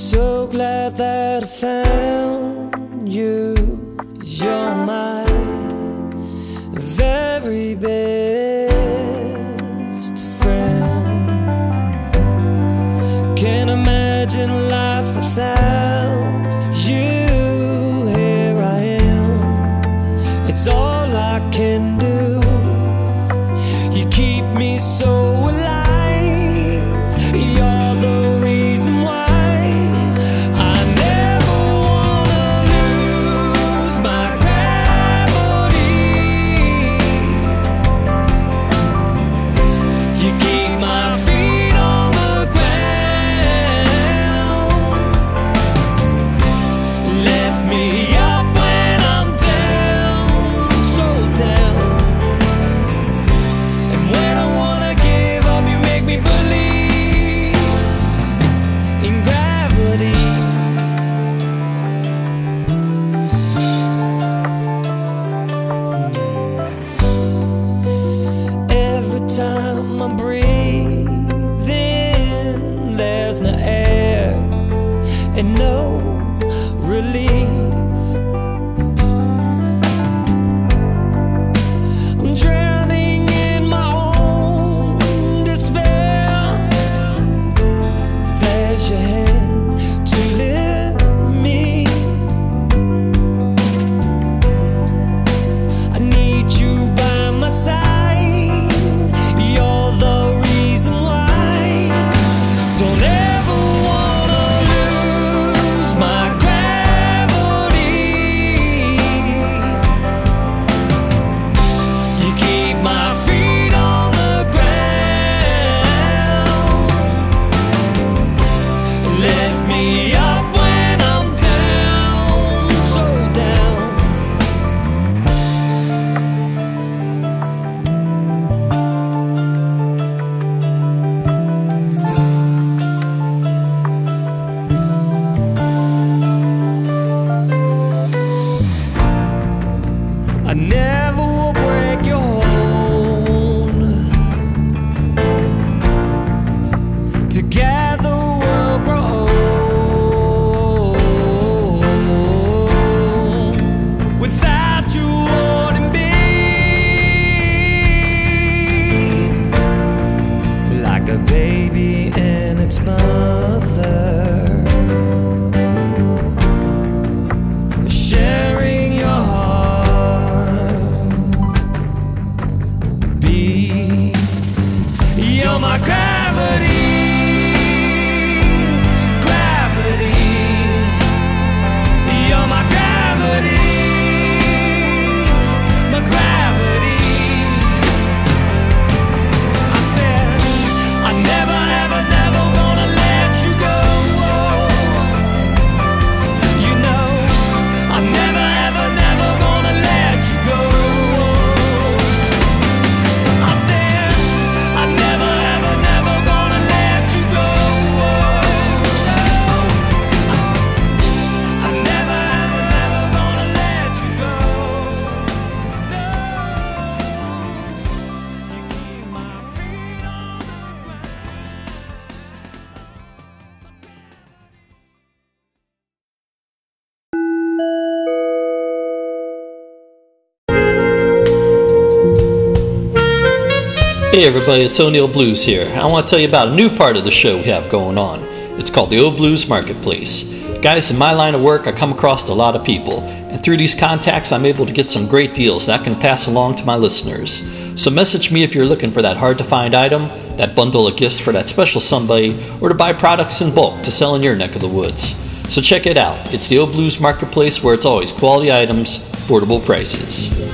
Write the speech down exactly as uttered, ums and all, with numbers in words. so glad that I found you. You're my very best friend. Can't imagine life without you. Here I am, it's all I can do. You keep me so alive. You're the reason why I'm breathing, there's no air and no relief. I'm drowning in my own despair. There's your hand to lift me. I need you by my side. I never will break your hold. Together we'll grow. Without you wouldn't be like a baby and its mother. You're my gravity, gravity. You're my gravity, my gravity. I said, I never, ever, never gonna let you go. You know, I never, ever, never gonna let you go. I said, I never. Hey everybody, it's O'Neal Blues here. I want to tell you about a new part of the show we have going on. It's called the O'Neal Blues Marketplace. Guys, in my line of work, I come across a lot of people, and through these contacts, I'm able to get some great deals that I can pass along to my listeners. So message me if you're looking for that hard-to-find item, that bundle of gifts for that special somebody, or to buy products in bulk to sell in your neck of the woods. So check it out. It's the O'Neal Blues Marketplace, where it's always quality items, affordable prices.